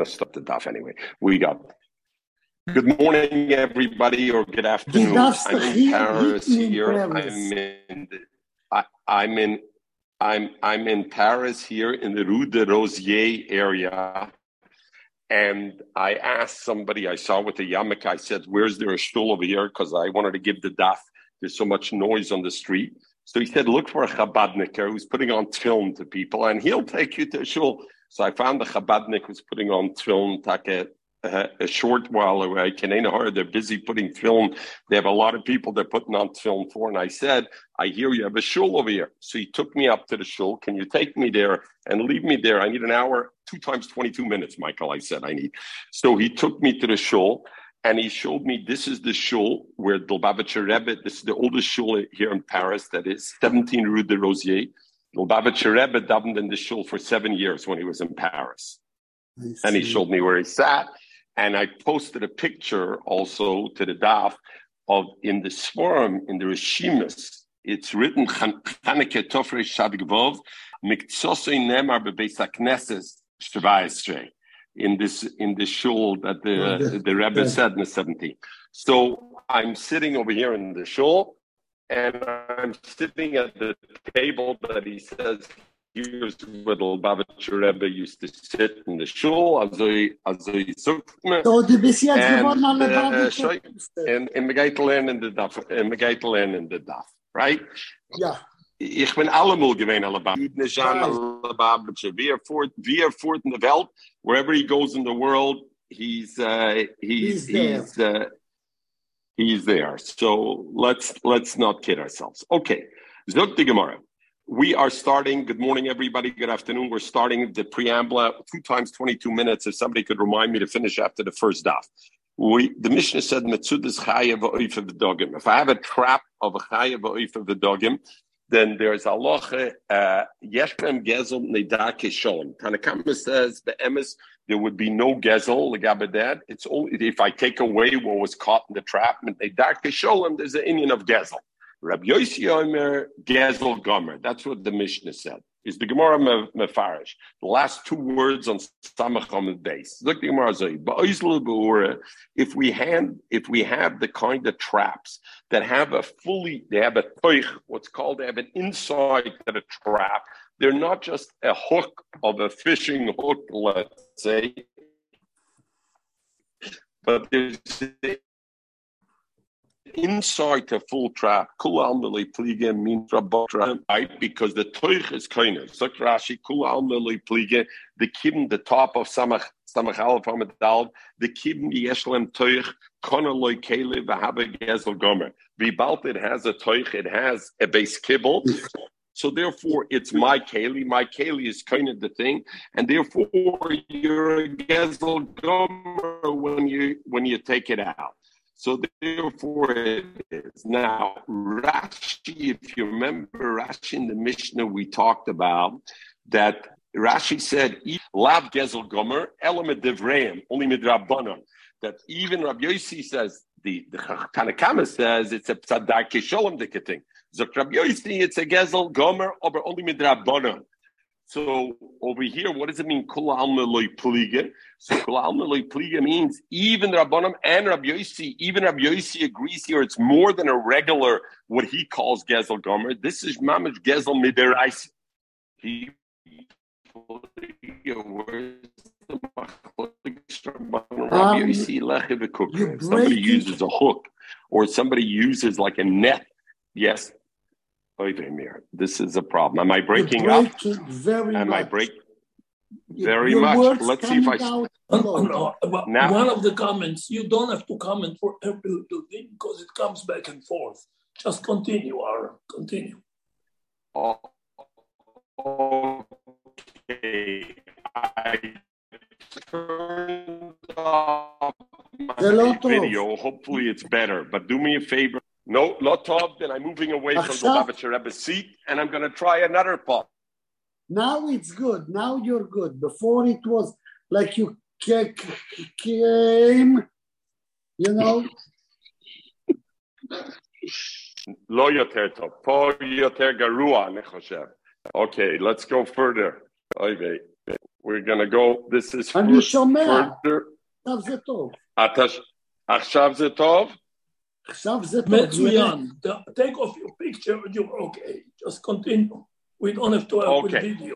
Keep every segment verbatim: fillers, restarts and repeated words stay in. going to start the daf anyway. We got good morning, everybody, or good afternoon. I'm in Paris here. I'm in, I, I'm in, I'm, I'm in Paris here in the Rue de Rosier area. And I asked somebody I saw with the yarmulke. I said, "Where's there a shul over here?" Because I wanted to give the daf. There's so much noise on the street. So he said, "Look for a Chabadniker who's putting on tefillin to people, and he'll take you to a shul." So I found a Chabadnik who's putting on tefillin. Take a, a short while away. They're busy putting tefillin. They have a lot of people they're putting on tefillin for. And I said, "I hear you have a shul over here." So he took me up to the shul. "Can you take me there and leave me there? I need an hour, two times twenty-two minutes, Michael," I said, "I need." So he took me to the shul. And he showed me, this is the shul where Dolbavitcher Rebbe, this is the oldest shul here in Paris, that is seventeen Rue de Rosier. Dolbavitcher Rebbe davened in the shul for seven years when he was in Paris. And he showed me where he sat. And I posted a picture also to the daf of, in the Swarm, in the Rishimus, it's written, Chanukah Tofrei Shad Gvov, Miktsosei Nemar Bebeis HaKnesses Shva'esrei. In this in the shul that the yeah, the, the Rebbe yeah. said in the seventeenth. So I'm sitting over here in the shul, and I'm sitting at the table that he says, "Here's where the Lubavitcher Rebbe used to sit in the shul." Azoi Azoi Zukme. So the B'siat Gevod on the Lubavitcher. And and Megaitelen in the daf. And Megaitelen in the daf. Right? Yeah. Ich bin allemal gewesen in Lubavitcher. We are fourth. We are fourth in the world. Wherever he goes in the world, he's uh, he's he's there. He's, uh, he's there. So let's let's not kid ourselves. Okay, Zog the Gemara. We are starting. Good morning, everybody. Good afternoon. We're starting the preamble, two times twenty-two minutes. If somebody could remind me to finish after the first daf. We, the Mishnah said, "Metzudas chayev oif of the dogim." If I have a trap of a chayev oif of the dogim, then there's halacha yeshem gezel nida kesholem. Tanakama says the emes there would be no gezel legabedad. It's only if I take away what was caught in the trap. Nida kesholem. There's an Indian of gezel. Rabbi Yosi Omer gezel gomer. That's what the Mishnah said. Is the Gemara mefarish the last two words on samach on the base? Look, the Gemara says, if we hand, if we have the kind of traps that have a fully, they have a toich, what's called, they have an inside to the trap. They're not just a hook of a fishing hook, let's say, but there's the inside the full trap, right? Because the toich is kind of so Rashi, the kibim, the top of samach samach alef amud daled, the kibim yeshlem toich konaloi kelev v'haba gezel gomer. V'balt it has a toich, it has a base kibble. So therefore, it's my keli. My keli is kind of the thing, and therefore you're a gezel gomer when you when you take it out. So therefore it is. Now, Rashi, if you remember Rashi in the Mishnah, we talked about that Rashi said, Lav Gezel Gomer, Elam Devreim, only Midrabanon. That even Rabbi Yossi says, the, the Tanakama says, it's a Psadar Kesholem Dikating. Zok Rabbi Yossi, it's a Gezel Gomer, over only Midrabanon. So over here, what does it mean? Kula alma loy pliga. So kula alma loy pliga means even Rabbanim and Rabbi Yossi, even Rabbi Yossi agrees here. It's more than a regular what he calls gezel gomer. This is mamish gezel midiraisa. He um, somebody uses a hook, or somebody uses like a net. Yes. This is a problem. Am I breaking up? Very Am much. I break very Your much? Let's see if I. St- no, no. Now, one of the comments. You don't have to comment for every little thing because it comes back and forth. Just continue, Aaron. Continue. Okay. I turned off my video. Hopefully, it's better. But do me a favor. No, Lotov, then I'm moving away from the Lubavitcher Rebbe's seat, and I'm going to try another pot. Now it's good. Now you're good. Before it was like you came, you know. Okay, let's go further. We're going to go. This is further. Achshav ze tov. Take off your picture. You're okay. Just continue. We don't have to have okay. a video.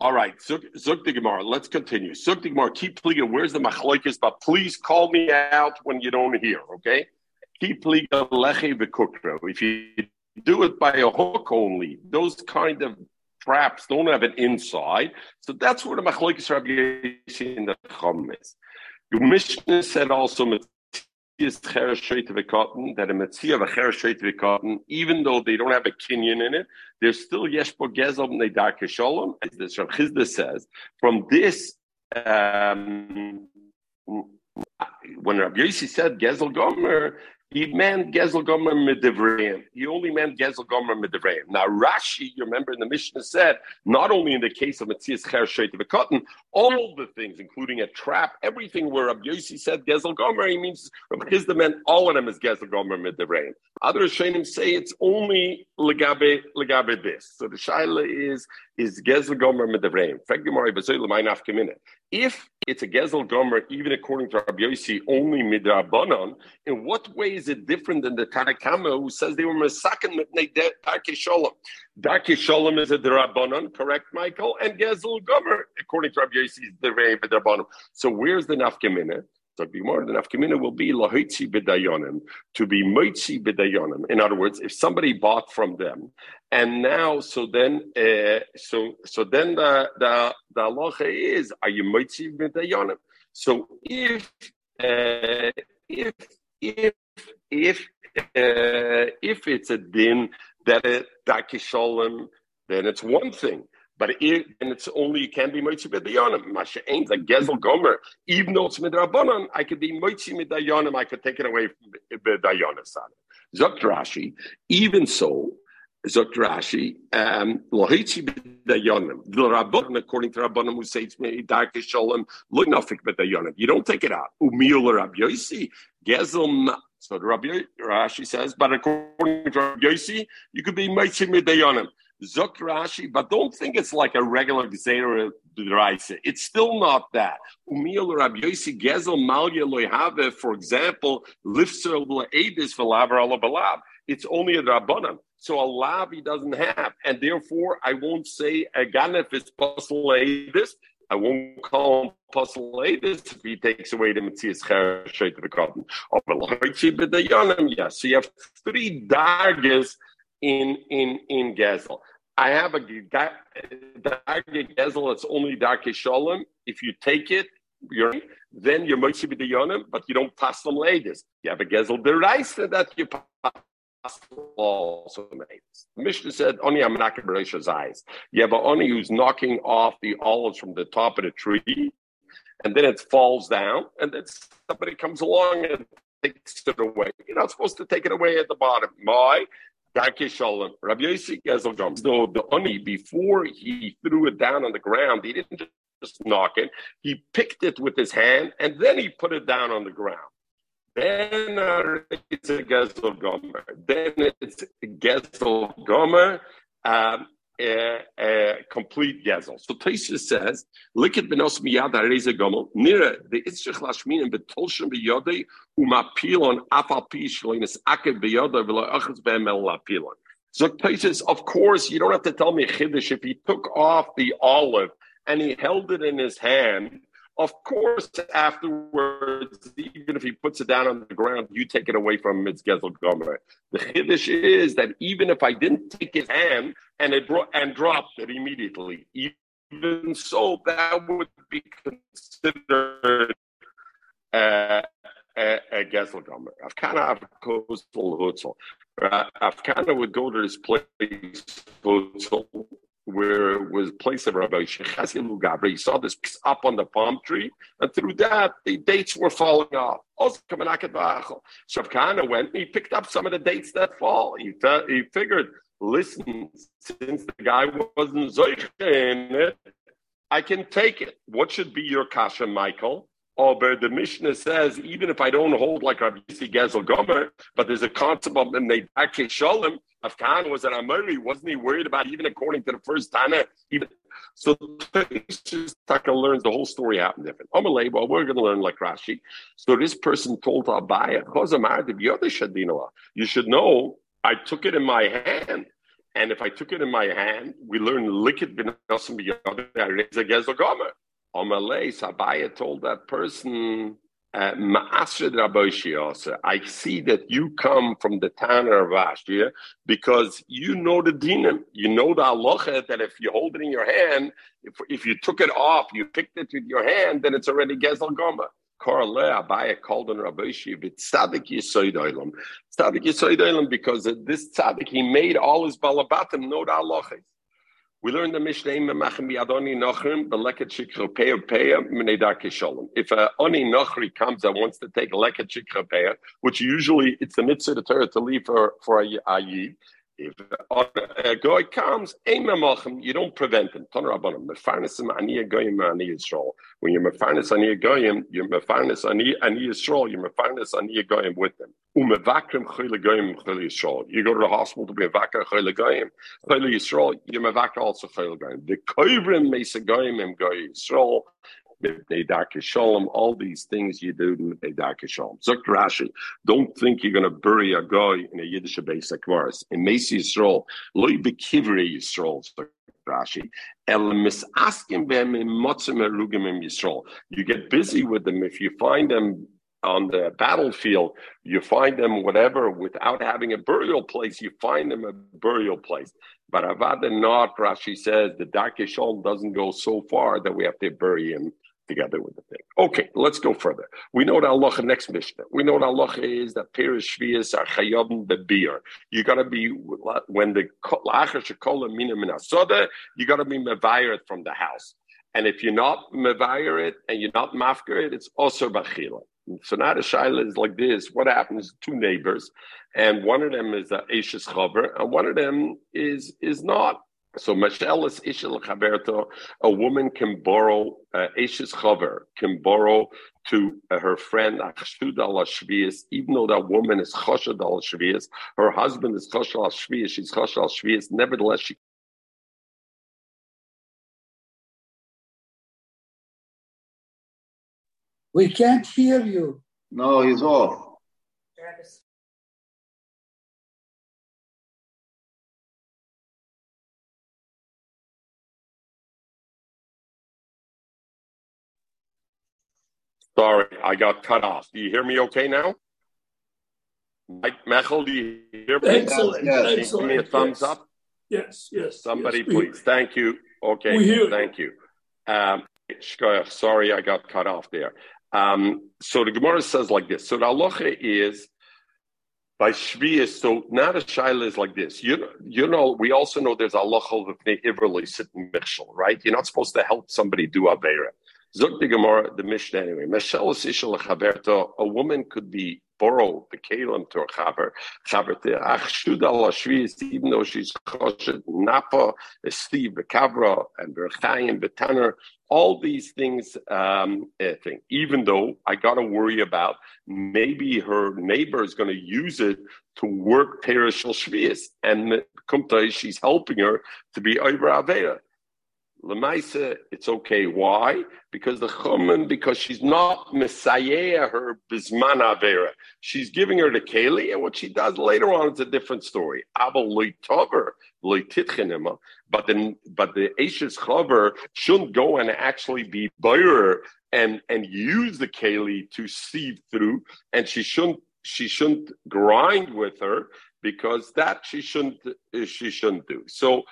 All right. Zuk the Gemara. Let's continue. Zuk the Gemara. Keep pliga. Where's the machlokes? But please call me out when you don't hear. Okay. Keep pliga leche v'kukra. If you do it by a hook only, those kind of traps don't have an inside. So that's where the machlokes Rabbi Yeshi and the Chum is. The Mishnah said also that a metzia of a chereshet v'katan, even though they don't have a kinyan in it, there's still yesh bo gezel bnei darkei shalom, as the Rav Chisda says. From this, um, when Rabbi Yosi said gezel gomer, he meant gezel gomer medivreim. He only meant gezel gomer medivreim. Now Rashi, you remember in the Mishnah said, not only in the case of metzias chereshet v'katan, all the things, including a trap, everything where Rabbi Yosi said gezel gomer, he means Rabbi Chisda meant all of them is gezel gomer medivreim. Other Rishonim say it's only legabe legabe this. So the shaila is is gezel gomer medivreim. If it's a gezel gomer, even according to Rabbi Yosi, only midrabanan, in what way is it different than the Tanakama who says they were mesaken mipnei darkei shalom? Darkei shalom is a drabanan, correct, Michael? And gezel gomer, according to Rabbi Yosi, is the rei b'drabanan. So where's the nafkamina? So be more than nafkamina will be lahitzi b'dayanim, to be moitzi b'dayanim. In other words, if somebody bought from them, and now so then uh, so so then the the the halacha is are you moitzi b'dayanim? So if uh, if if If uh, if it's a din that a darkei shalom, then it's one thing. But if, and it's only it can be moitzi midayanim. Masha ain't a gezel gomer. Even though it's midrabanan, I could be moitzi midayanim. I could take it away from midayanim. Zok Rashi. Even so, Zok Rashi lohitzi midayanim. The rabbanim, according to rabbanim who say it's darkei shalom, lo nafik midayanim. You don't take it out. Umiul Rabbi Yosi gezel. So Rabbi Rashi says, but according to Rabbi Yosi, you could be Meitzi Midayanim. Zok Rashi, but don't think it's like a regular Gezeira D'Oraisa. It's still not that. Umil Rabbi Yosi Gezel Malya Loihave, for example, Lifsel L'Eidis V'Lavar Ala B'Lav. It's only a Rabbanim. So a Lav he doesn't have. And therefore, I won't say a Ganef is Pasel L'Eidis. I won't call him Pasolatus if he takes away the Metzias Chereshet V'Katan. Or L'Hoitzi B'Dayanim, yes. So you have three darges in in in Gezel. I have a darge Gezel that's only darkei shalom. If you take it, you're then you're Metzi B'Dayanim, but you don't pass them ladies. You have a Gezel D'Oraisa that you pass. Also made. The Mishnah said, "Oni amnaka b'reishas eyes." You have an oni who's knocking off the olives from the top of the tree, and then it falls down, and then somebody comes along and takes it away. You're not supposed to take it away at the bottom. My darkei shalom, Rabbi Yosi gezel gomer. So the oni, before he threw it down on the ground, he didn't just knock it. He picked it with his hand, and then he put it down on the ground. Then uh, it's a gezel gomer. Then it's a gezel gomer, um, a, a complete gezel. So Tosha says, "Liket benos miyad hareze gomel nira the itzrich lashmin and betolshem biyodei umapilon afal pi shloinis akev biyodei v'lo achas be'emel lapilon." So Tosha says, "Of course, you don't have to tell me chiddush if he took off the olive and he held it in his hand." Of course, afterwards, even if he puts it down on the ground, you take it away from him, it's gezel gomer. The chiddush is that even if I didn't take his hand and it bro- and dropped it immediately, even so, that would be considered uh, a, a gezel gomer. Afkana avkosel hutzel. Afkana would go to this place hutzel, where it was place of Rabbi Shechazia Lugabri. He saw this piece up on the palm tree, and through that, the dates were falling off. Also, Kamanaket Ba'achol. Shavkana went, and he picked up some of the dates that fall. He, th- he figured, listen, since the guy wasn't Zoyche in it, I can take it. What should be your kasha, Michael? Oh, but the Mishnah says, even if I don't hold like Rabbi Yossi Gezel Gomer, but there's a concept of Nedake Sholem, Afkan was an Amori, wasn't he worried about even according to the first Tana? Even so, Taka learns the whole story out in different. Amalei, well, we're going to learn like Rashi. So this person told Abaya, you should know, I took it in my hand. And if I took it in my hand, we learn Likit bin Asim B'Yadeh, I raise a Gezel Gomer. Amalei, Sabaya told that person, uh, I see that you come from the Tana of Ashtia because you know the dinim, you know the halacha that if you hold it in your hand, if, if you took it off, you picked it with your hand, then it's already Gezel Gomer. Koraleh Abaya called on Rabbi Yossi, but Tzadik Yisoid Olam. Tzadik Yisoid Olam, because this Tzadik, he made all his balabatim know the halacha. We learned the Mishnah, if an Oni Nochri comes and wants to take Leket Shikrapeya, which usually it's the mitzvah of the Torah to leave for, for a Yid, if a Goy comes, you don't prevent him. When you're Mefarnes Ani Goyim, you're Mefarnes Ani Yisrael, you're Mefarnes Ani Goyim with them. You go to the hospital to be a Vakar Chole Goyim, Chole Yisrael, you're Mevakar also Chole Goyim. The Koivrim Mesa Goyim and Goy Yisrael. All these things you do, Zok Rashi, don't think you're going to bury a guy in a Yiddish base like Morris. In Mesi Yisrael, Loi Bekivri Yisrael, Zok Rashi, El Misaskim Bem in Motzim Erugim in Yisrael. You get busy with them. If you find them on the battlefield, you find them whatever, without having a burial place, you find them a burial place. But Avada not, Rashi says, the Darkei Shalom doesn't go so far that we have to bury him together with the thing. Okay, let's go further. We know the halacha next Mishnah. We know the halacha is that Pirish Shvius are Chayobim Bebir. You got to be, when the Lacher Shekola Mina Minasoda, you got to be Mevayer from the house. And if you're not Mevayer it and you're not Mafker it, it's also Bachila. So now the shaila is like this. What happens? Two neighbors, and one of them is a Eishes Chaver, and one of them is is not. So Mashelis Eishel Chaverto, a woman can borrow Eishes uh, Chaver, can borrow to uh, her friend Achshud al Shvius, even though that woman is Chashad al Shvius, her husband is Chashad al Shvius, she's Chashad al Shvius. Nevertheless, she we can't hear you. No, he's off. Sorry, I got cut off. Do you hear me okay now? Mike Mechel, do you hear me? Excellent. Yes. Excellent. Yes. Give me a thumbs yes. up. Yes, yes. Somebody, yes, please. We, thank you. Okay, we hear thank you. you. Um, sorry, I got cut off there. Um, so the Gemara says like this. So the halacha is by Shvius. So now the shaila is like this. You you know, we also know there's halacha v'pnei ivrli sitting michshel, right? You're not supposed to help somebody do avera. Zok the Gemara, the Mishnah anyway. Meshelos ishel chaverto. A woman could be borrow the kelim to her chaver. Chaverte achshud ala shvius, even though she's choshed napa, estiv bekavra and berchayim betaner. All these things, um, thing, even though I got to worry about maybe her neighbor is going to use it to work perishal shvius, and kumtai she's helping her to be over avera. Lemaisa, it's okay. Why? Because the Chumman, because she's not Messiah her Bisman Avera. She's giving her the Keli, and what she does later on is a different story. Abel Leitover, Leititchenema, but the but the Eishes Chaver shouldn't go and actually be buyer and and use the Keli to see through, and she shouldn't she shouldn't grind with her because that she shouldn't she shouldn't do. So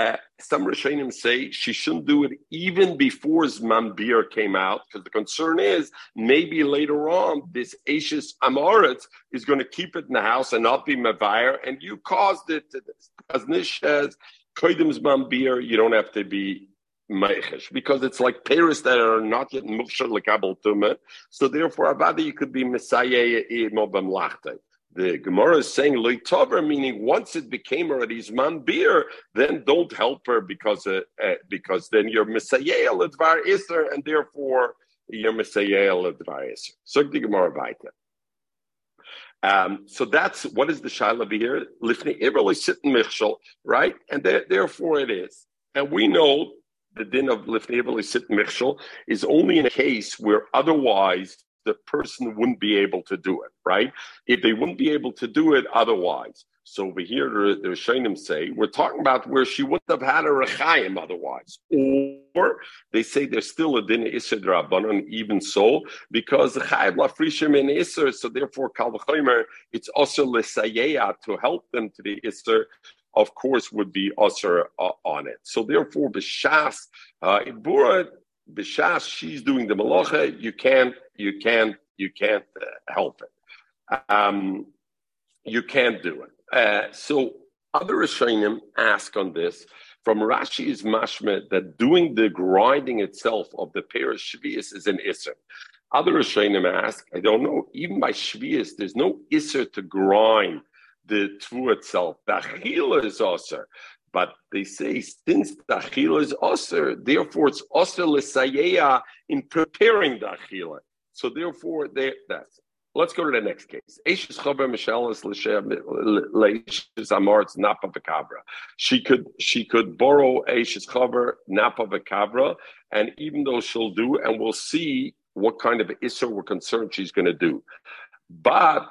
Uh, some Rishonim say she shouldn't do it even before Zman Bir came out, because the concern is maybe later on this Eishes Amoritz is going to keep it in the house and not be Mavir, and you caused it to this. As Nish says, Koidim Zman Bir, you don't have to be Meichesh, because it's like Paris that are not yet Mufshar Lekabel Tumet, so therefore Avada you could be Messiah Imo B'mlachtei. The Gemara is saying leitover, meaning once it became already Zman Bir, then don't help her because uh, uh, because then you're Messiah Ledvar Isser, and therefore Um, so that's what is the shaila over here? Lifnei Ibrali Sitten Michshel, right? And there, therefore it is. And we know the din of Lifnei Ibrali Sitten Michshel is only in a case where otherwise the person wouldn't be able to do it, right? If they wouldn't be able to do it otherwise. So over here, the Rishonim say, we're talking about where she wouldn't have had a rechayim otherwise. Or they say there's still a din iser d'rabbanon, even so, because the chayiv lafrishim in iser, so therefore, kal v'chomer, it's also l'sayeya, to help them to the iser, of course, would be also uh, on it. So therefore, b'shas, uh, in Bura, b'shas, she's doing the malacha, you can't, you can't, you can't uh, help it. Um, you can't do it. Uh, so other Rishonim ask on this. From Rashi is mashma that doing the grinding itself of the pair of shvius is an iser. Other Rishonim ask, I don't know, even by shvius, there's no iser to grind the tvu itself. The achila is osir. But they say, since the achila is osir, therefore it's osir l'sayeya in preparing the achila. So therefore, they, that's it. Let's go to the next case. She could she could borrow Eishes Chaver Napa V'Kavra, and even though she'll do, and we'll see what kind of Isser we're concerned she's going to do. But,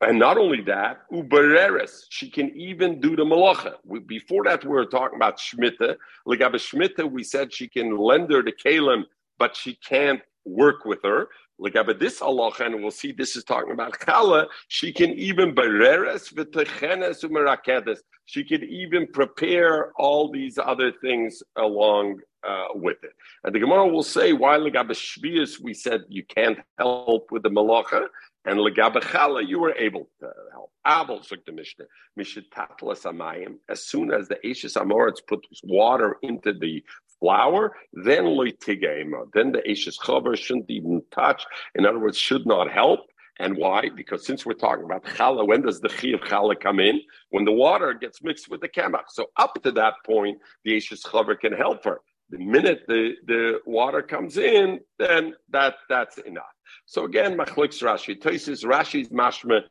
and not only that, Ubereres, she can even do the Malacha. We, before that, we were talking about Shemitah. Legabe Shemitah, we said she can lend her the Kalim, but she can't work with her. Legabe this halacha, and we'll see this is talking about chala, she can even bereres v'techenes umerakedes. She can even prepare all these other things along uh, with it. And the Gemara will say, why legabe shvius we said you can't help with the malacha, and legabe chala you were able to help. Abel took the Mishnah, mishitatlas amayim. As soon as the Eishes Amoritz puts water into the flour, then loitigema, then the Eishes Chaver shouldn't even touch. In other words, should not help. And why? Because since we're talking about challah, when does the chi of challah come in? When the water gets mixed with the kamach. So up to that point, the Eishes Chaver can help her. The minute the, the water comes in, then that that's enough. So again, machlokes Rashi, Tosfos Rashi's mashma,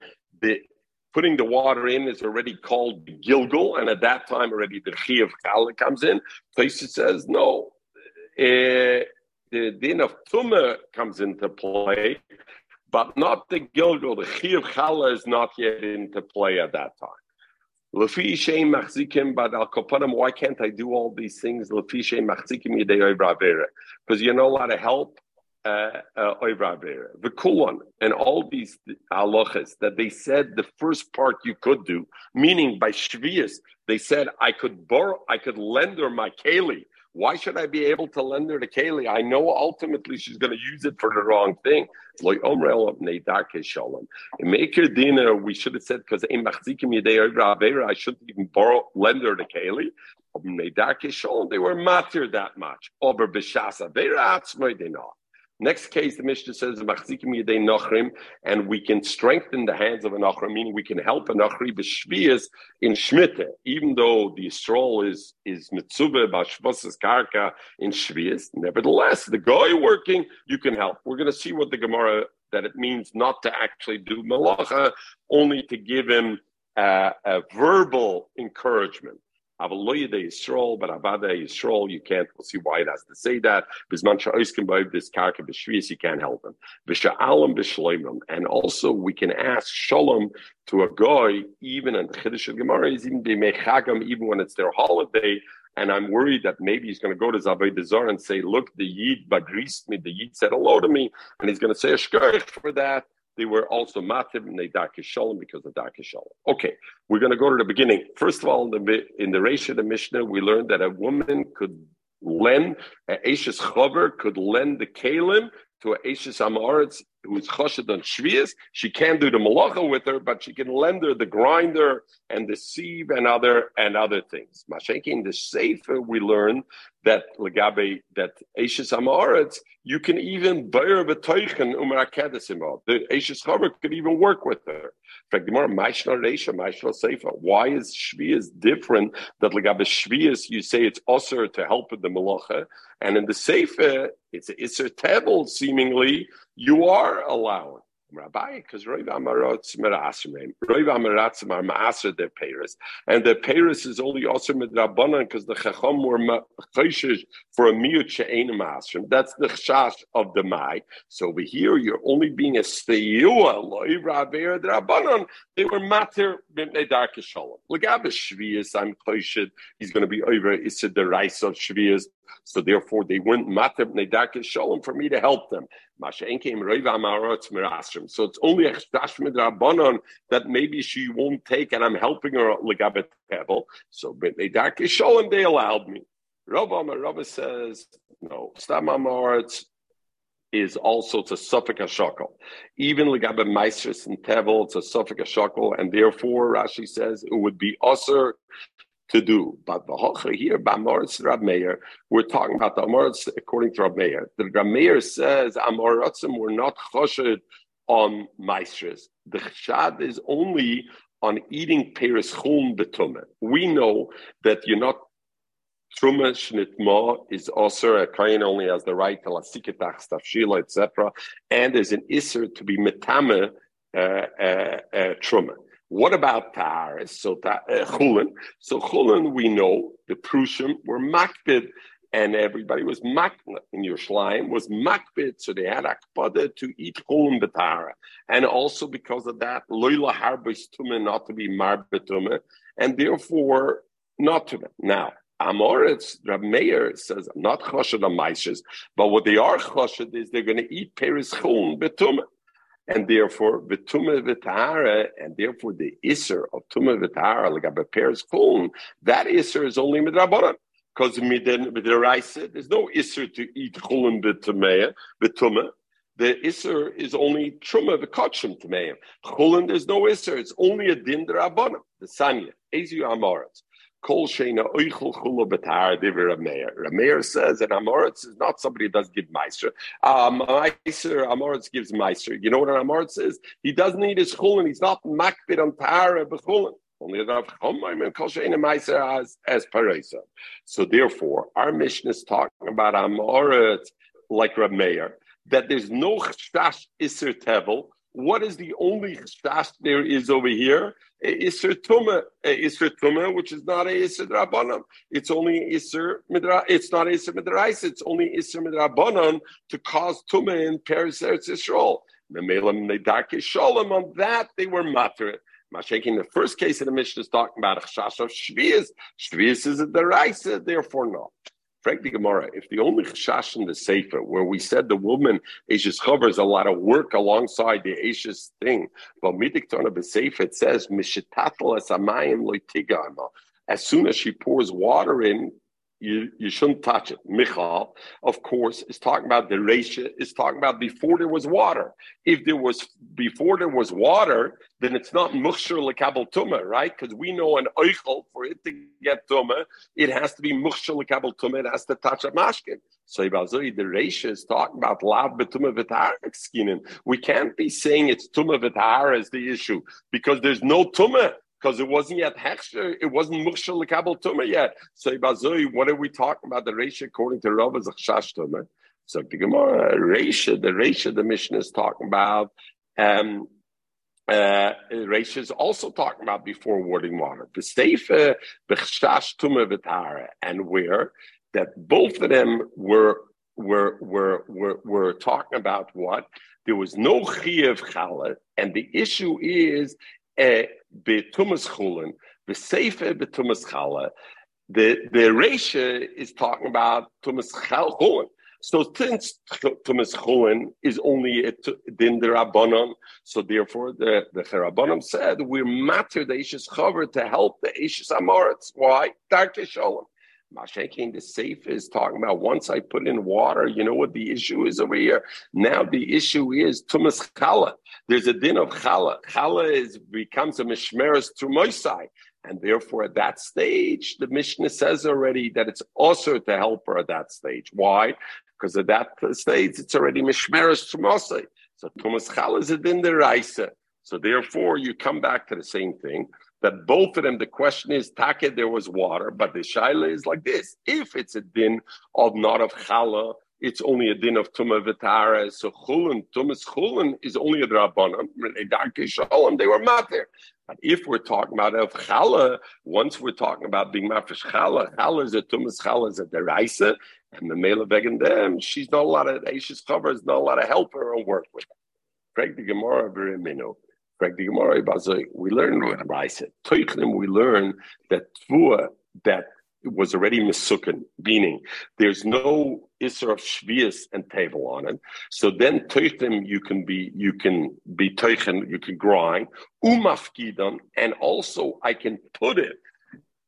the putting the water in is already called Gilgal, and at that time already the Chi of Chala comes in. Tosfos says, no, uh, the din of Tumah comes into play, but not the Gilgal. The Chi of Chala is not yet into play at that time. Lefi sheim machzikim, but al kopanim, why can't I do all these things? Lefi sheim machzikim yidei ovra avera, because you're not allowed to help. Uh, uh, the Kulon and all these halachas that they said the first part you could do, meaning by shvius, they said I could borrow, I could lend her my keli. Why should I be able to lend her the keli? I know ultimately she's going to use it for the wrong thing. In Maker Dina, we should have said because I shouldn't even borrow lend her the keli. They were matir that much. Over b'shasa vera they not. Next case, the Mishnah says, and we can strengthen the hands of an Achra, meaning we can help an Achri b'shvias in Shemitah, even though the Yisrael is, is Mitzubah, Bashvosas Karka in Shvias. Nevertheless, the guy working, you can help. We're going to see what the Gemara, that it means not to actually do Malacha, only to give him uh, a verbal encouragement. Avaloya de Yisrael, but Avada Yisrael, you can't. We'll see why it has to say that. Bisman sha'oskim b'ov this karka b'shvius, you can't help him. V'sha'alam b'shloimim, and also we can ask shalom to a guy, even in the Chiddush of Gemara, is even b'mechagam, even when it's their holiday. And I'm worried that maybe he's going to go to Zavodah Zarah and say, "Look, the Yid bagrised me. The Yid said hello to me," and he's going to say a shkoyach for that. They were also mativ and they darkish shalom because of darkish shalom. Okay, we're going to go to the beginning. First of all, in the, in the Reisha of the Mishnah, we learned that a woman could lend, an Eishes Chaver could lend the kalim to an Eishes Amaretz who's choshed on shvius. She can't do the malacha with her, but she can lend her the grinder and the sieve and other and other things. Mashenki in the Sefer, we learned that legabe that Eishes Amaretz, you can even bear betoichen umarakedesim. The Eishes Chaver could even work with her. Why is Shvias different? That legabe Shvias, you say it's osur to help with the melacha, and in the Seifa, it's iser tebel. Seemingly, you are allowed. Because Rov Ha'amaratz me'aser mehem, Rov Ha'amaratz are me'aser their peiros, and their peiros is only also midrabanan because the chacham were mechayshish for a miyut she'ein me'aser. That's the chash of the mai. So over here, you're only being a steyua lo'ivra be'er drabanan. They were matir b'nedar kishalom. Legabe shvius, I'm chayshed. He's going to be over isid the rice of shvius. So therefore, they went matir b'nedar kishalom for me to help them. So it's only a chdash midrabanon that maybe she won't take, and I'm helping her legabet table. So b'nedar kisholem they allowed me. Rabba, my Rabba says no. Stam ha'maretz is also to suffik hashakol. Even legabet meisres and table it's a suffik hashakol, and therefore Rashi says it would be usher to do. But the Hocha here, B'Amaretz Rab Meir, we're talking about the Amaretz according to Rab Meir. The Rab Meir says, Amaretzim were not choshed on Maestras. The Chshad is only on eating Peres Chum B'Tumah. We know that you're not Truma Shnitma is Osir, a Kayin only has the right to Lasiketach, Stavshila, et cetera. And there's an Isser to be Metame uh, uh, uh, Truma. What about Taharis? So ta, uh, Chulin. So Chulin, we know the Prushim were makbid, and everybody was makbid in Yerushalayim was makbid, so they had akpada to eat Chulin b'tahara, and also because of that, loyla harbis tumen, not to be marbetumen, and therefore not to be. Now Amoritz, Rab Meir says not choshed on maishes, but what they are choshed is they're going to eat peris Chulin b'tumen. And therefore, v'tumah v'tahara, and therefore the iser of tumah v'tahara, like a peres chulin, that iser is only midrabanan, because midiraisa, there's no iser to eat chulin v'tumah v'tumah. The iser is only truma v'kachim tumeim. Chulin, there's no iser; it's only a din d'rabanan. The sanya ezu ha'maretz kol sheina oichel chula b'tahara divrei Rab Meir. Rab Meir says that ha'maretz is not somebody who does give meiser. Um, meiser ha'maretz gives meiser. You know what an ha'maretz is? He doesn't need his chulin. He's not makbid on tahara b'chulin. Only Rav Chomim and kol sheina meiser as as parisa. So therefore, our mission is talking about ha'maretz like Rab Meir, that there's no ch'tash iser tevel. What is the only ch'tash there is over here? Iser Tumah, Iser Tumah, which is not a Iser Drabanan. It's only Iser Midra, it's not Iser Midraisa, it's only Iser Midrabanan to cause Tumah in Peres Eretz Yisrael. Memelam Nedarke Sholem, on that they were matter. Mashaking, the first case in the Mishnah is talking about Chashash of Shvias. Shvias is a Deraisa, therefore not. Frankly, Gemara, if the only chashash in the Sefer, where we said the woman, Eishes Chaver, is a lot of work alongside the Eishes thing, but Midiktona b'Sefer, it says, Mishitatl es amayim lo tigama. As soon as she pours water in, you, you shouldn't touch it. Michal, of course, is talking about the Reisha, is talking about before there was water. If there was, before there was water, then it's not muksher lekabel tumah, right? Because we know an oichel, for it to get tumah, it has to be muksher lekabel tumah, it has to touch a mashkin. So Ibazoi, the Reisha is talking about lav betumah v'tahara skinin. We can't be saying it's tumah v'tahara is the issue, because there's no tumah, because it wasn't yet hechsher, it wasn't muksher lekabel tumah yet. So Ibazoi, what are we talking about? The Reisha, according to Rav, is a chash tumah. So the Gemara, Reisha, the Reisha, the Mishnah is talking about, um, Uh, Reish is also talking about before wording water. B'Seifa, b'Chashash Tumah v'Tahara, and where that both of them were were were were were talking about what there was no Chiyev Challah, and the issue is b'Tumas Chulin, b'Seifa b'Tumas Challah. The the Reish is talking about Tumas Chulin. So since Tumas Chulin is only a din d'Rabbanon, so therefore the the Rabbanon said we're matter the Eishes Chaver to help the Eishes Ha'maretz. Why? Darkei Sholem. Mashaking the Sefer is talking about once I put in water, you know what the issue is over here. Now the issue is Tumas Challah. There's a din of Challah. Challah is becomes a mishmeres to Moisai. And therefore, at that stage, the Mishnah says already that it's also to help her at that stage. Why? Because at that stage, it's already Mishmeres Tumosei. So Tumas Chal is a din deraisa. So therefore, you come back to the same thing, that both of them, the question is, Take, there was water, but the Shaila is like this. If it's a din of not of Chala, it's only a din of Tumah V'Tara. So Chulun, Tumas Chulun is only a Drabanam. They were not there. But if we're talking about of Chala, once we're talking about being Mafresh Chala, Chala is a Tumas, Chala is a Deraisa, and the Mela Began Dem, she's not a lot of, she's covered, not a lot of help her or work with her. Craig the Gemara, very minnow. Craig the Gemara, we learned with Raisa. Toichlim, we learn that Tvua, that it was already Mesukin, meaning there's no Isser of Shvius and Tevel on it. So then Teuchim, you can be, you can be Teuchim, you can grind, Umafkidon, and also I can put it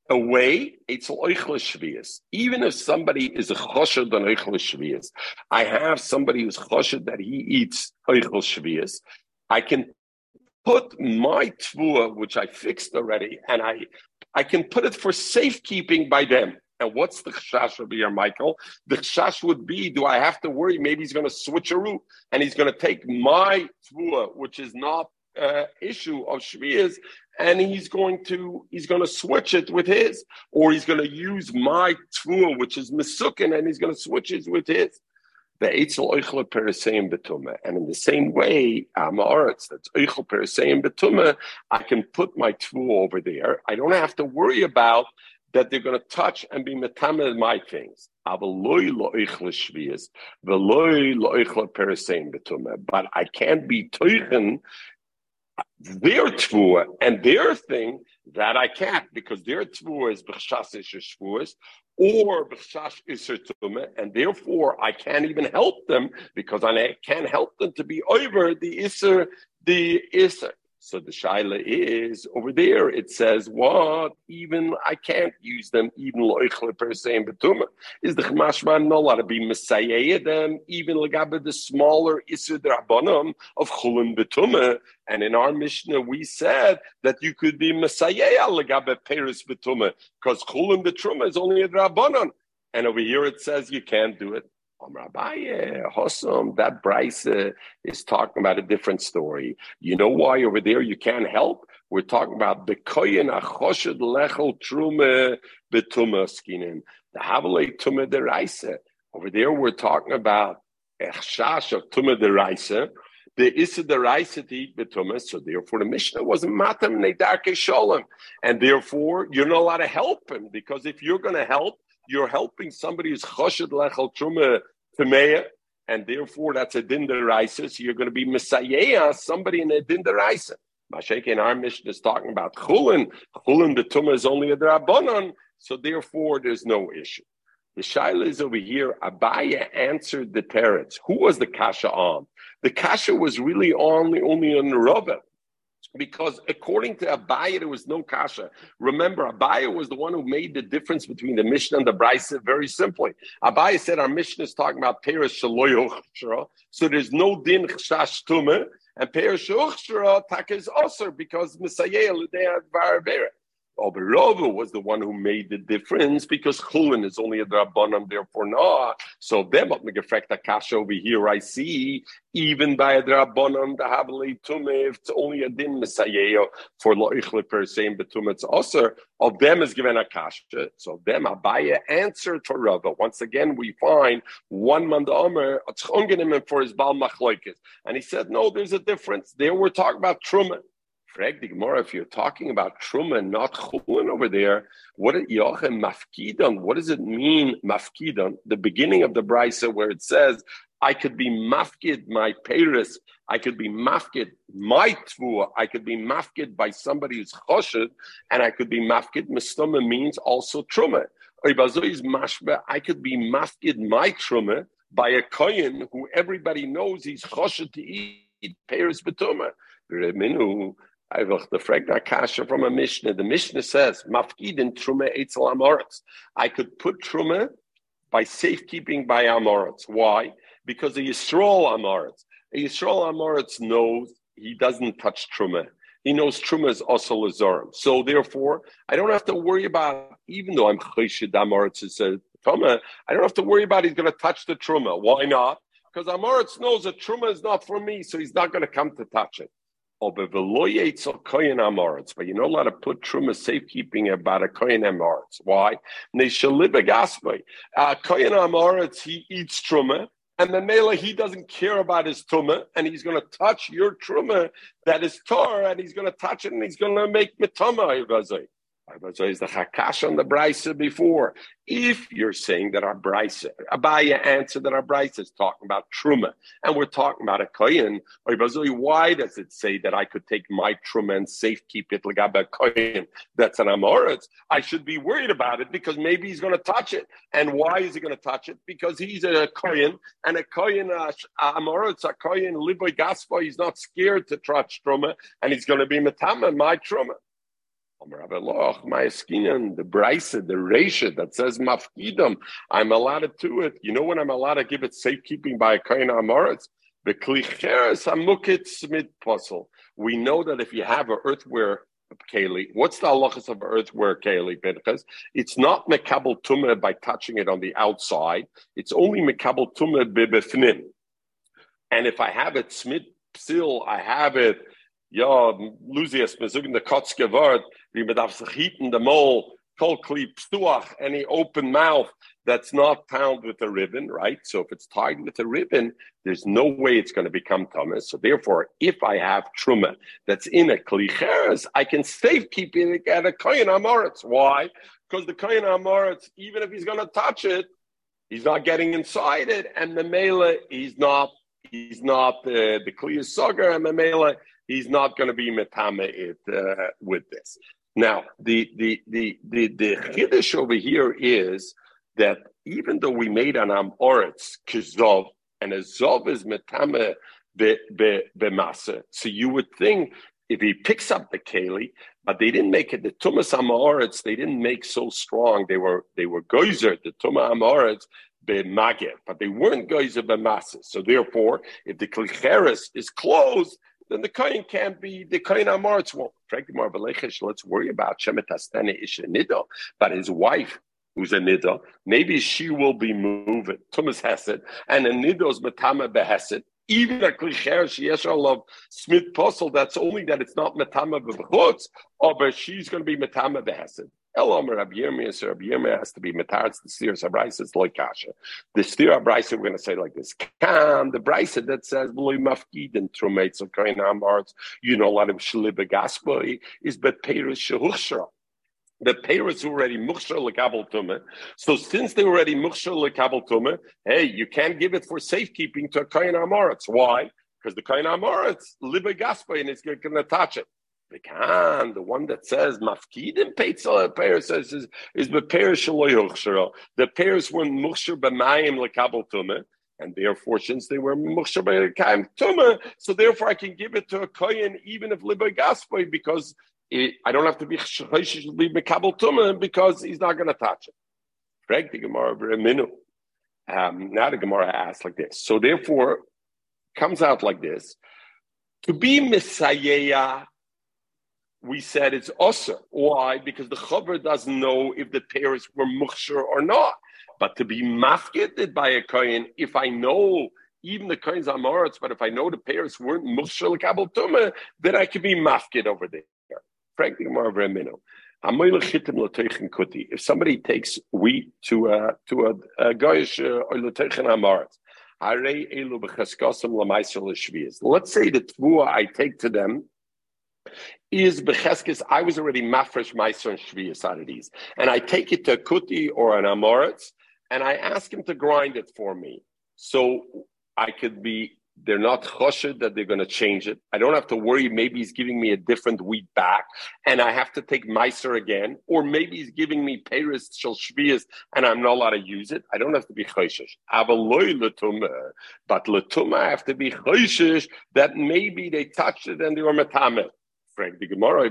away, it's Oichle Shvius. Even if somebody is a Choshed on Oichle Shvius, I have somebody who's Choshed that he eats Oichle Shvius, I can put my Tvua, which I fixed already, and I I can put it for safekeeping by them. And what's the chash would be here, Michael? The chash would be, do I have to worry? Maybe he's going to switcheroo and he's going to take my tvua, which is not uh, issue of shvias, and he's going to he's going to switch it with his, or he's going to use my tvua, which is mesukin, and he's going to switch it with his. The Eitzel Oichel Pereseim Betumah. And in the same way, Amaretz, that's Oichel Pereseim Betumah, I can put my Tvu over there. I don't have to worry about that they're going to touch and be Metameh my things. But I can't be Teuchen their Tvu and their thing that I can't, because their Tvu is B'chashas Isher Shvuas, or b'chashash iser tumah, and therefore I can't even help them because I can't help them to be over the iser, the iser. So the shaila is over there. It says what? Even I can't use them. Even loichle per se in betumah is the chmashman not allowed to be messiah them. Even legabe the smaller iser drabanam of chulin betumah. And in our Mishnah, we said that you could be Messiah legabe Peres betumah, because Chulun betumah is only a Drabanan. And over here it says you can't do it. Amar Abaye, Hosom, that Brisa is talking about a different story. You know why over there you can't help? We're talking about Bekoyen achoshed lechel truma betumah skinin. The Havelay Tumah deraisa. Over there we're talking about Echshash of Tumah deraisa. The Issa deraisa to eat betumah, so therefore the Mishnah wasn't matam nedarke sholem, and therefore you're not allowed to help him, because if you're going to help, you're helping somebody who's choshed lechal truma tamea, and therefore that's a din deraisa. So you're going to be messiah somebody in a din deraisa. Mashake in our Mishnah is talking about chulin. Chulin the tumah is only a drabanan, so therefore there's no issue. The shaila is over here. Abaya answered the teretz. Who was the kasha on? The kasha was really only only on the Rebbe, because according to Abaya, there was no kasha. Remember, Abaya was the one who made the difference between the Mishnah and the Brisa very simply. Abaya said our Mishnah is talking about Peres Shaloy Uchshra, so there's no din Chash Tumah, and Peres Uchshra Tak is Osir, because Messiah L'Dei Varabera. Baba Chereb was the one who made the difference, because Chulin is only a Drabanam, therefore not. So them up Megefrekta Kasha over here, I see, even by a Drabanam, the Havali Tumev, it's only a Din Messiah for Loichle per se, but Tumet's Osir, of them is given a Kasha. So them, Abaya answered for Rebbe. Once again, we find one man the Omer, for his Baal Machloikis. And he said, no, there's a difference. There we're talking about Truma. If you're talking about Truma, not Chulun over there, what is Yochem Mafkidon? What does it mean, Mafkidon? The beginning of the Brisa where it says, I could be Mafkid, my Peres, I could be Mafkid, my Tvua, I could be Mafkid by somebody who's Choshed, and I could be Mafkid, Mestoma means also Truma. I could be Mafkid, my Truma, by a Kohen who everybody knows he's Choshed to eat Peres Betuma. I will defrag that kasha from a Mishnah. The Mishnah says, Mafkidin Truma Eitzel Amoritz. I could put Truma by safekeeping by Amoritz. Why? Because a Yisrael Amoritz. A Yisrael Amoritz knows he doesn't touch Truma. He knows Truma is also Lazarim. So therefore, I don't have to worry about, even though I'm Cheshid Amaretz, it's a Toma, I don't have to worry about he's going to touch the Truma. Why not? Because Amaretz knows that Truma is not for me, so he's not going to come to touch it. But you're not allowed to put Truma safekeeping about a Kohen Amaretz. Why? Uh, Kohen Amaretz, he eats Truma, and the Mela, he doesn't care about his Truma, and he's going to touch your Truma that is Torah, and he's going to touch it, and he's going to make Metama Ivazai. Ivazai is the Hakash on the Braisa before. If you're saying that our Braisa, Abaya answered that our Braisa is talking about Truma, and we're talking about a Kohen, Ivazai, why does it say that I could take my Truma and safekeep it like a Kohen? That's an Amoritz. I should be worried about it because maybe he's going to touch it. And why is he going to touch it? Because he's a Kohen, and a Kohen, uh, Amoritz, a Kohen, Liboy Gaspo, he's not scared to touch Truma, and he's going to be Metama, my Truma. The Braisa, the Reisha that says Mafkidam, I'm allowed to do it. You know when I'm allowed to give it safekeeping by a Kohen Amaretz? The Klicheres Hamukit Smid Puzzle. We know that if you have an earthware Keli, what's the halachas of earthware Keli, Pinchas? It's not Mekabel Tumah by touching it on the outside. It's only Mekabel Tumah Bibefnim. And if I have it Smid Psil, I have it. Ja, Luzias, Mezugin, the Kotzke Word, the mole, Kol Kli Pstuach, any open mouth that's not bound with a ribbon, right? So if it's tied with a ribbon, there's no way it's going to become Tumah. So therefore, if I have Truma that's in a Kli Cheres, I can safekeep it at a Kohen Amaretz. Why? Because the Kohen Amaretz, even if he's going to touch it, he's not getting inside it, and the Mela, he's not, he's not uh, the Kli Sagar, and the Mela, he's not going to be metame it uh, with this. Now, the the the the the chiddush over here is that even though we made an amoritz kizov, and a zov is metame be be bemasa, so you would think if he picks up the keli, but they didn't make it the tumas amoritz. They didn't make so strong. They were they were goyzer the tuma amoritz. But they weren't goyzer bemasa. So therefore, if the klicheres is closed, then the Kohen can't be, the Kohen Amaretz won't. Let's worry about Shemet Hastane Ish Nido, but his wife, who's a Nido, maybe she will be moving. Tumas Hesed, and a Nido's Matama Behesed. Even a Klicher, she has of Smith Posel, that's only that it's not Matama Bechutz, or but she's going to be Matama Behesed. Elom Rabbi Yirmiyah, Rabbi Yirmiyah has to be Mataritz, the Steer Abraisa, it's like Kasha. The Steer Abraisa, we're going to say like this. Kam, the Braisa that says, B'loi mafkidin trumates of Kohen Amaretz, you know, a lot of Shaliba Gaspoi, is Bepeirus Shehuchshra. The Peirus were already Mukhshra Lekabel Tumah. So since they were already Mukhshra Lekabel Tumah, hey, you can't give it for safekeeping to a Kohen Amaretz. Why? Because the Kohen Amaretz, Liba Gaspoi, and it's going to touch it. The Khan, the one that says Mafkidim Peitzal Paris says is is Beperish Loyochshiro. The Paris were Mukhshir Bamayim Lekabel Tumah, and therefore since they were Mukhshir Baykam Tumah, so therefore I can give it to a Kohen even if Liba Gaspoy, because it, I don't have to be Mekabel Tumah because he's not gonna touch it. Greg the Gemara Briminu. Um now the Gemara asks like this. So therefore comes out like this. To be Messiah, we said it's osur. Why? Because the chaver doesn't know if the pairs were mukhshar or not. But to be mafkid by a kohen, if I know even the kohen's amaretz, but if I know the pairs weren't mukhshar lekabel tumah, then I could be mafkid over there. Frankly, more of a minnow. If somebody takes wheat to a to a goyish or l'teichen amaretz, harei elu b'chaskasam l'maisel l'shvias. Let's say the tvua I take to them is Becheskis, I was already mafresh meiser and shviyas out of these. And I take it to a kuti or an amoritz, and I ask him to grind it for me. So I could be, they're not choshed that they're going to change it. I don't have to worry, maybe he's giving me a different wheat back, and I have to take meiser again, or maybe he's giving me peiris shel shviyas, and I'm not allowed to use it. I don't have to be choshesh. Avaloi letumah, but letumah I have to be choshesh that maybe they touched it and they were metameh. Frank the Gemara,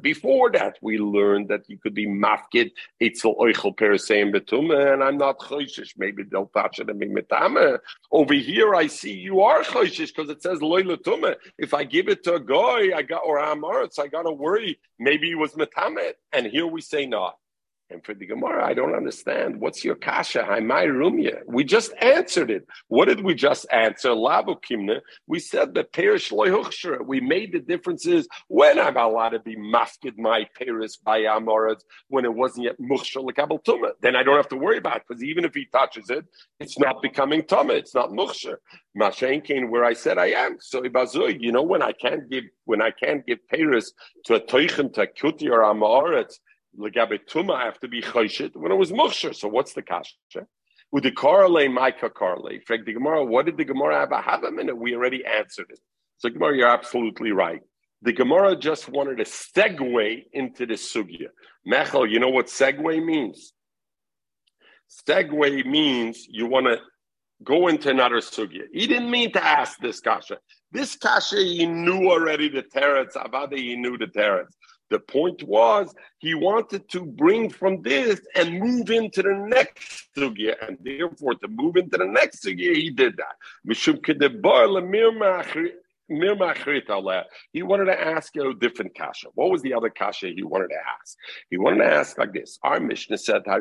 before that, we learned that you could be mafkid, itzel oichel perisayim betumah, and I'm not choishish. Maybe they'll touch it and make metamah. Over here, I see you are choishish because it says loy letumah. If I give it to a guy, I got or amaretz, I got to worry. Maybe it was metamah. And here we say not. And for the Gemara, I don't understand. What's your kasha? Haimai rumya. We just answered it. What did we just answer? Labu kimna. We said the perish loyhuchshra. We made the differences when I'm allowed to be mafkid my peris by amorads when it wasn't yet muchshra lekabel tumah. Then I don't have to worry about it because even if he touches it, it's not becoming tumah. It's not muchshra. Mashenkin, where I said I am. So ibazoi, you know, when I can't give when I can't give peris to a toichem to a kuti or amorads. Legabe tuma, I have to be choshit when it was muksher. So what's the kasha? With the korale, my kakorale. Frag the Gemara. What did the Gemara have? Have a minute. We already answered it. So Gemara, you're absolutely right. The Gemara just wanted to segue into the sugya. Mechel, you know what segue means? Segue means you want to go into another sugya. He didn't mean to ask this kasha. This kasha, he knew already the teretz. Avada, he knew the teretz. The point was, he wanted to bring from this and move into the next sugya, and therefore to move into the next sugya, he did that. He wanted to ask a different kasha. What was the other kasha he wanted to ask? He wanted to ask like this. Our Mishnah said, that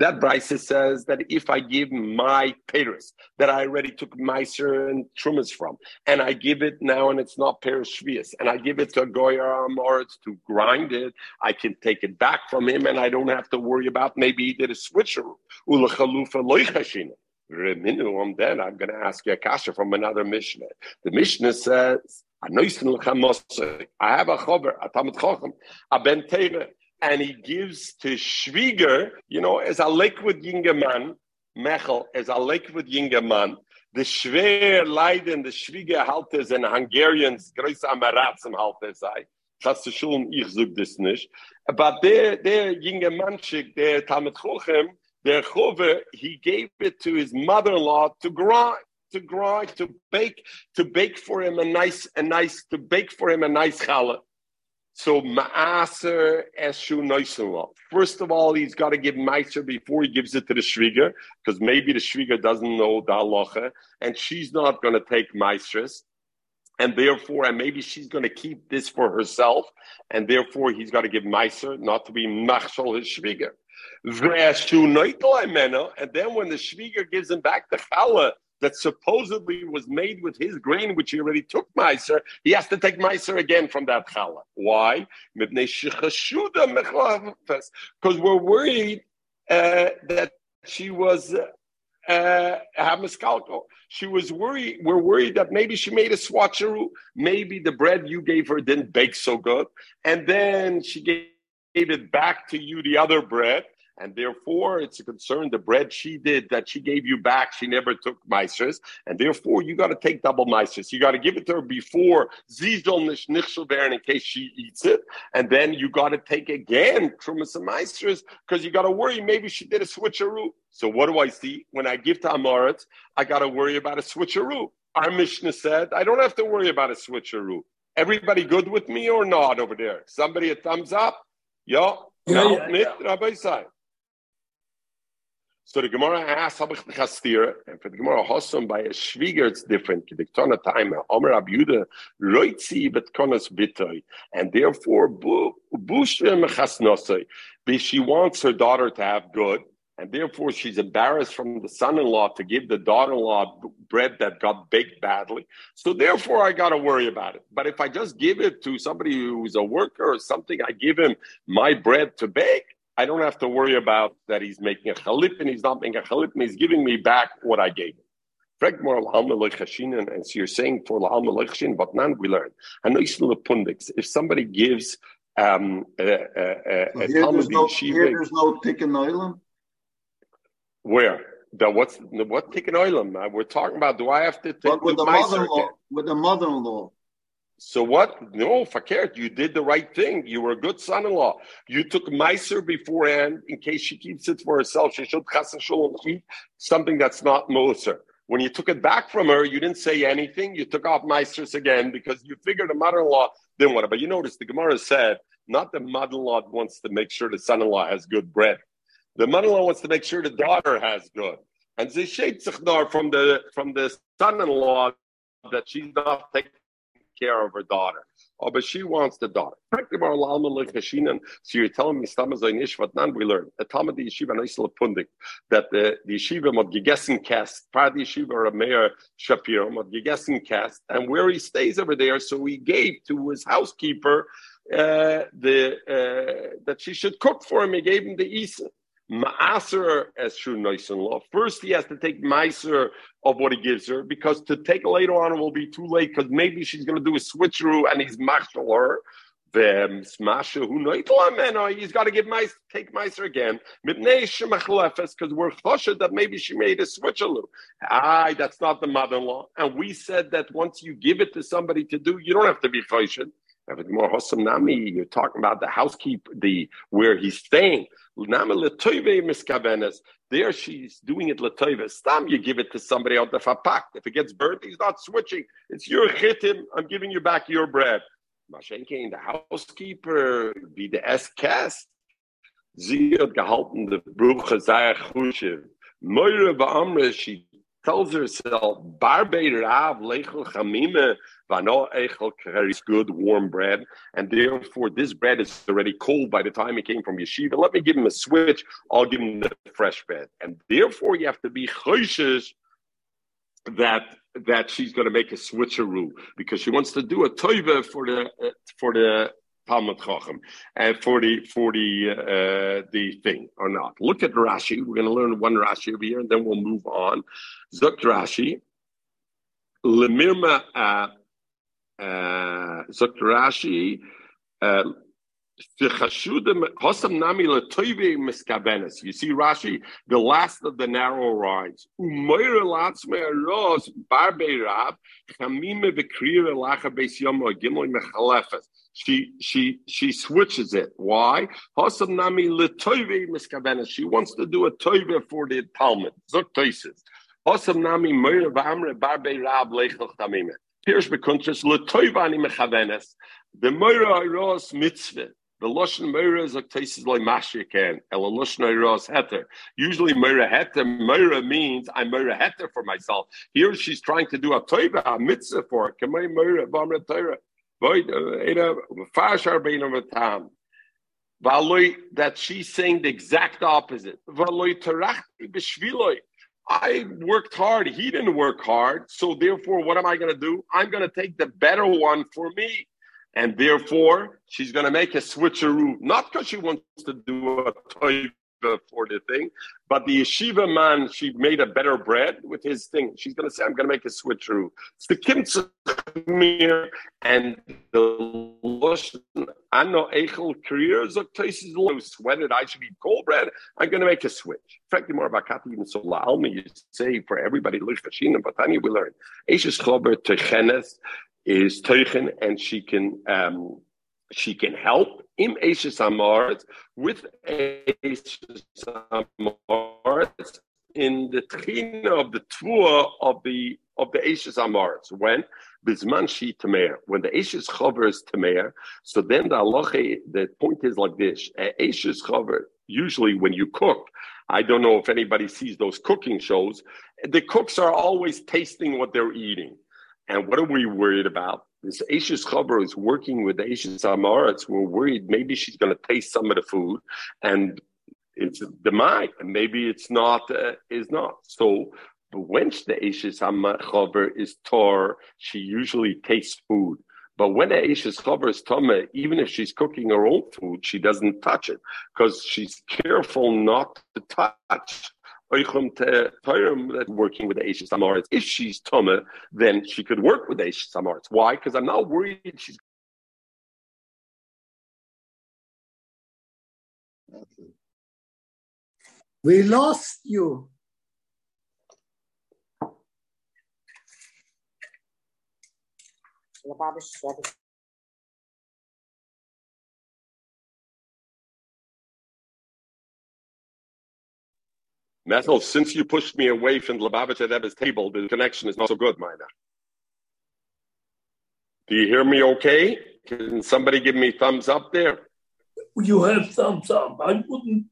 Brisa says that if I give my peris, that I already took Meiser and Trumas from, and I give it now and it's not Peres Shvius, and I give it to a Goyer Amoritz to grind it, I can take it back from him and I don't have to worry about maybe he did a switcheroo. Ulechalufa loichashina. Reminu, I'm then I'm going to ask you a kasha from another Mishnah. The Mishnah says, I have a chover, a Talmid Chacham, a Ben Teira, and he gives to Shviger, you know, as a liquid Yingaman, Mechel is a liquid younger man. The Schwer Leiden, the Schwieger Halters and Hungarians, Größe Amaratzen Halter sei. Das ist schon, ich suche das nicht. But der, der junge Mannschick, der Talmid Chochem, der Chove, he gave it to his mother-in-law to grind, to grind, to bake, to bake for him a nice, a nice, to bake for him a nice challah. So ma'aser eshu noiselah. First of all, he's got to give ma'aser before he gives it to the shviger, because maybe the shviger doesn't know the halacha, and she's not going to take ma'aseris, and therefore, and maybe she's going to keep this for herself, and therefore he's got to give ma'aser not to be machshol his shviger. V'eshu noitla imeno, and then when the shviger gives him back the challah that supposedly was made with his grain, which he already took Meiser, he has to take Meiser again from that challah. Why? Because we're worried uh, that she was uh, Hamaskalko. She was worried, we're worried that maybe she made a swatcheroo, maybe the bread you gave her didn't bake so good, and then she gave it back to you, the other bread, and therefore, it's a concern. The bread she did that she gave you back, she never took meisters, and therefore, you got to take double meisters. You got to give it to her before Zizol Nish Nichselberen in case she eats it, and then you got to take again Trumas and meisters because you got to worry maybe she did a switcheroo. So what do I see when I give to Amoritz? I got to worry about a switcheroo. Our Mishnah said I don't have to worry about a switcheroo. Everybody good with me or not over there? Somebody a thumbs up? Yo, no, mit Rabbi Sai. So the Gemara asks, and for the Gemara, Hossam by a Shviger, it's different. And therefore, she wants her daughter to have good, and therefore she's embarrassed from the son-in-law to give the daughter-in-law bread that got baked badly. So therefore, I got to worry about it. But if I just give it to somebody who's a worker or something, I give him my bread to bake, I don't have to worry about that he's making a chalip and he's not making a chalip and he's giving me back what I gave him. And so you're saying for but none we learn. If somebody gives um, a, a, a, so here a there's no, here there's no tikkun olam. Where the what's the, what tikkun olam? We're talking about. Do I have to? But with the mother-in-law, with the mother-in-law. So what? No, fakert, you did the right thing. You were a good son-in-law. You took meiser beforehand in case she keeps it for herself. She should chas and shul eat something that's not moser. When you took it back from her, you didn't say anything. You took off Meisters again because you figured the mother-in-law didn't want it. But you notice the Gemara said, not the mother-in-law wants to make sure the son-in-law has good bread. The mother-in-law wants to make sure the daughter has good. And ze shait zichnor from the from the son-in-law that she's not taking care of her daughter. Oh, but she wants the daughter. So you're telling me we learned that the, the yeshiva mot gegessen cast, part of the yeshiva or Meir Shapiro mot gegessen cast, and where he stays over there. So he gave to his housekeeper uh, the uh, that she should cook for him. He gave him the isa. Ma'aser as true noisen law. First, he has to take ma'aser of what he gives her, because to take later on will be too late, because maybe she's going to do a switcheroo and he's mashal her. He's got to give ma'aser, take ma'aser again. Because we're choshed that maybe she made a switcheroo. Aye, that's not the mother-in-law. And we said that once you give it to somebody to do, you don't have to be choshed. You're talking about the housekeeper, the where he's staying. There she's doing it l'toive. Stam, you give it to somebody out the fapak. If it gets burnt, he's not switching. It's your chitim. I'm giving you back your bread. Mashenkein, the housekeeper, be the S-cast. Sie hat gehalten the bruche zayach chushiv. Moira ba'amra, she tells herself, Barbei Rav, Lechel Chamime, Vano Echel carries good warm bread, and therefore this bread is already cold by the time it came from Yeshiva. Let me give him a switch, I'll give him the fresh bread. And therefore you have to be choishes that that she's going to make a switcheroo, because she wants to do a toiva for the for the Talmud Chacham, and for the for the uh, the thing or not. Look at Rashi. We're going to learn one Rashi over here, and then we'll move on. Zok Rashi, Lemirma uh, uh, Zok Rashi, uh, you see Rashi, the last of the narrow rides. She she she switches it. Why? She wants to do a toive for the Talmud. The Moira Iros mitzvah. The Lashon Moira is a tesis like Mashiachan, El Lashon Iros Heter. Usually Moira Heter, Moira means I'm Moira Heter for myself. Here she's trying to do a toiva, a mitzvah for it. Kamei Moira Vamra Torah. That she's saying the exact opposite. I worked hard. He didn't work hard. So therefore, what am I going to do? I'm going to take the better one for me. And therefore, she's going to make a switcheroo. Not because she wants to do a toy for the thing, but the yeshiva man, she made a better bread with his thing. She's going to say, I'm going to make a switcheroo. It's the kimtzamir and the lush. I know echel careers of places low sweated. I should eat cold bread. I'm going to make a switch. In fact, more about even so almi. You say for everybody lush machine, but Tanya we learn eishes chober teichenes is teichen, and she can um, she can help. Im Eishes Amaretz, with Eishes Amaretz, in the Trina of the Tvua of the of the Eishes Amaretz. When? Bizman Shi Tamer. When the Eishes Chover is Tamer, so then the halacha, the point is like this. Eishes Chover, usually when you cook, I don't know if anybody sees those cooking shows, the cooks are always tasting what they're eating. And what are we worried about? This Eishes Chover is working with the Eishes Amaretz. We're worried maybe she's going to taste some of the food, and it's the mind, and maybe it's not. Uh, is not so. But when the Eishes Chover is tor, she usually tastes food. But when the Eishes Chover is tome, even if she's cooking her own food, she doesn't touch it because she's careful not to touch. Working with the Eishes Amaretz. If she's Toma, then she could work with the Eishes Amaretz. Why? Because I'm not worried she's. We lost you. Methel, since you pushed me away from the Lubavitcher Rebbe's table, the connection is not so good, Meiner. Do you hear me okay? Can somebody give me thumbs up there? You have thumbs up. I wouldn't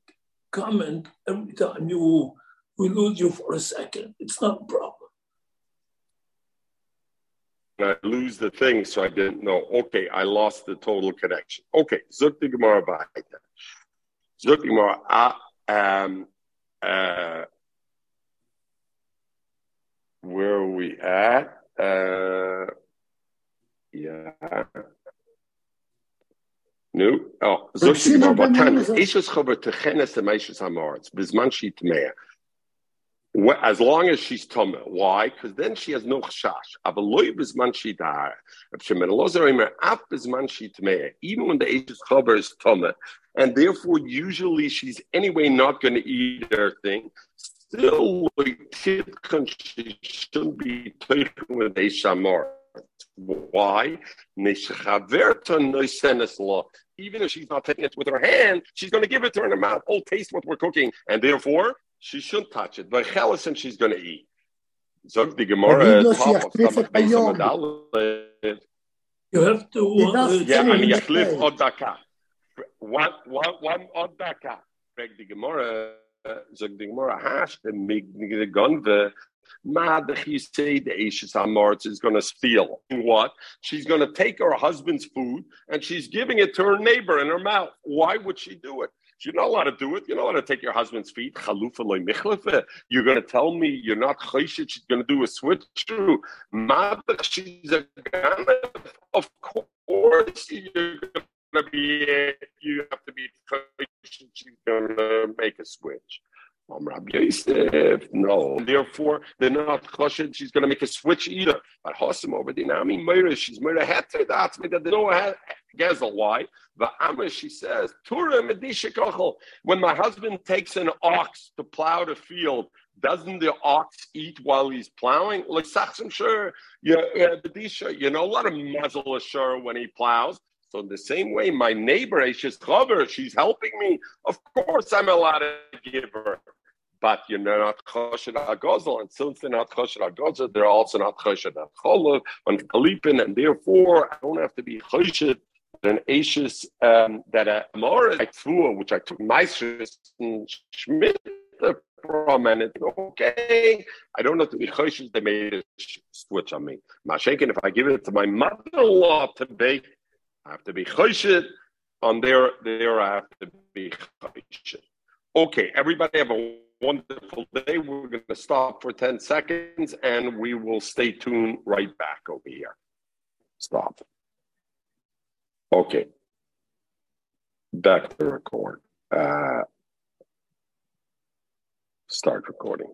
comment every time you we lose you for a second. It's not a problem. I lose the thing, so I didn't know. Okay, I lost the total connection. Okay, Zuk the Gemara Vayta. Zuk the Gemara, ah, um, Uh, where are we at? Uh, yeah. No. Oh, as long as she's tumah. Why? Because then she has no chashash. Even when the Eishes Chaber is tumah, and therefore usually she's anyway not going to eat her thing, still she shouldn't be taken with Eishes Chaber. Why? Even if she's not taking it with her hand, she's going to give it to her in her mouth. Oh, taste what we're cooking. And therefore, she shouldn't touch it. But and she's going to eat. Zog the Gemara, top of you have to... Yeah, and Yachlif Odaka. One Odaka. Zog the Gemara, Zog the Gemara, Hash, the Mignigonve, Madachise, the Eishes Hamartz is going to steal. What? She's going to take her husband's food and she's giving it to her neighbor in her mouth. Why would she do it? You're not allowed to do it. You're not allowed to take your husband's feet. You're going to tell me you're not chayshit. She's going to do a switcheroo. Madach, she's a ganef. Of course, you're going to be. You have to be chayshit. She's going to make a switch. Rabbi Yosef, no. Therefore, they're not chayshit. She's going to make a switch either. But Hossam over the Nami Meira, she's Meira Heter. That's me. That they know how. Gezel, why? The Amma, she says, when my husband takes an ox to plow the field, doesn't the ox eat while he's plowing? Sure, you know, a lot of muzzle ashur when he plows. So in the same way, my neighbor, Eishes Chaber, she's helping me. Of course, I'm allowed to give her. But you're not choshed agozel, and since they're not choshed agozel, they're also not choshed acholov and kalipin, and therefore I don't have to be choshed. An Ashes um, that a more like Tzvua, which I took Meisers and Schmidt from, and it's okay. I don't have to be Choshes. They made a switch on me. Mashenkin, if I give it to my mother-in-law to bake, I have to be Choshes. On there, there I have to be Choshes. Okay, everybody have a wonderful day. We're going to stop for ten seconds, and we will stay tuned right back over here. Stop. Okay, back to record. Uh, start recording.